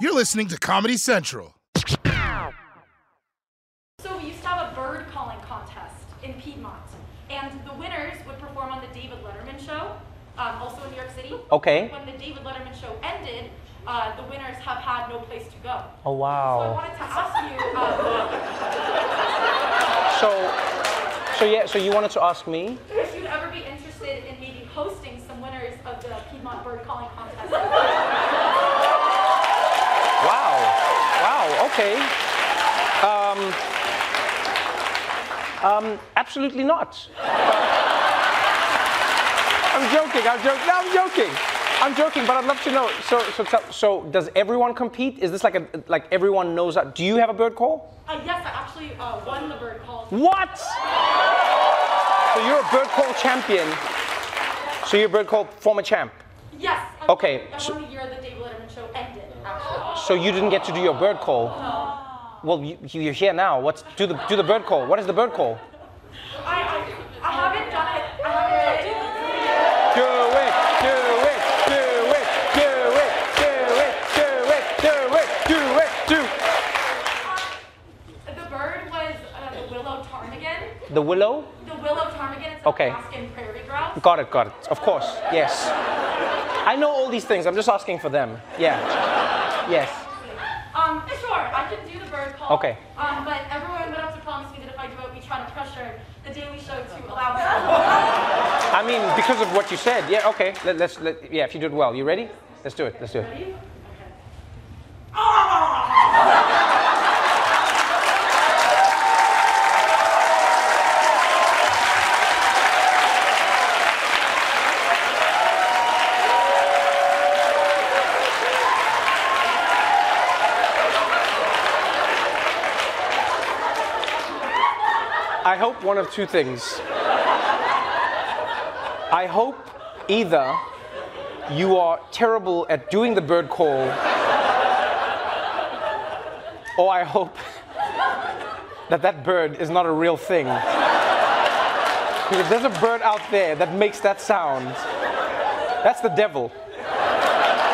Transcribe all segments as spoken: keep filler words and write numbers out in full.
You're listening to Comedy Central. So we used to have a bird calling contest in Piedmont, and the winners would perform on the David Letterman Show, um, also in New York City. Okay. When the David Letterman Show ended, uh, the winners have had no place to go. Oh, wow. So I wanted to ask you... Um, so, so, yeah, so you wanted to ask me? If you'd ever be interested in maybe hosting some winners of the Piedmont bird calling contest. Okay. Um, um, absolutely not. I'm joking. I'm joking. No, I'm joking. I'm joking. But I'd love to know. So, so, so, does everyone compete? Is this like a like everyone knows that? Do you have a bird call? Uh, yes, I actually uh, won the bird call. What? So you're a bird call champion. So you're a bird call former champ. Yes. I'm okay. I won the year the David Letterman Show ended. So you didn't get to do your bird call. No. Well, you, you're here now. What's do the do the bird call? What is the bird call? I I, I haven't done it. I haven't done it. Do it, do it, do it, do it, do it, do it, do it, do it, do it. Uh, the bird was uh, the willow ptarmigan. The willow? The willow ptarmigan. It's okay. Alaskan prairie grouse. Got it, got it. Of course, yes. I know all these things. I'm just asking for them. Yeah. Yes. Um, sure, I can do the bird call. Okay. Um, but everyone would have to promise me that if I do it, we try to pressure the Daily Show to allow it. I mean, because of what you said. Yeah. Okay. Let, let's. Let, yeah. If you do it well, you ready? Let's do it. Let's do it. Ready? Okay. Oh! I hope one of two things. I hope either you are terrible at doing the bird call, or I hope that that bird is not a real thing. Because if there's a bird out there that makes that sound, that's the devil.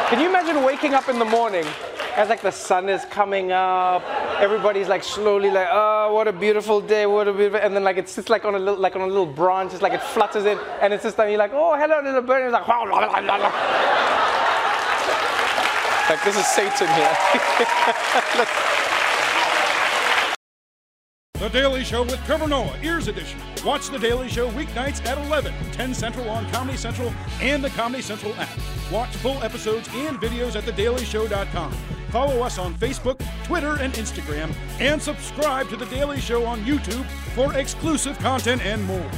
Can you imagine waking up in the morning as like the sun is coming up? Everybody's like slowly like, oh, what a beautiful day, what a beautiful, and then like it sits like on a little, like on a little branch, it's like it flutters in, and it's just like you're like, oh, hello little bird, and it's like, blah, blah, blah, blah. Like this is Satan here. The Daily Show with Trevor Noah, Ears Edition. Watch The Daily Show weeknights at eleven, ten Central on Comedy Central and the Comedy Central app. Watch full episodes and videos at the daily show dot com. Follow us on Facebook, Twitter, and Instagram, and subscribe to The Daily Show on YouTube for exclusive content and more.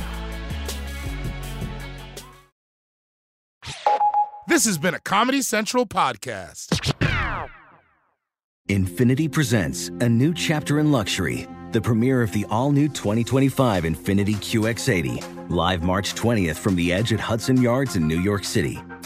This has been a Comedy Central podcast. Infiniti presents a new chapter in luxury, the premiere of the all-new twenty twenty-five Infiniti Q X eighty, live March twentieth from The Edge at Hudson Yards in New York City.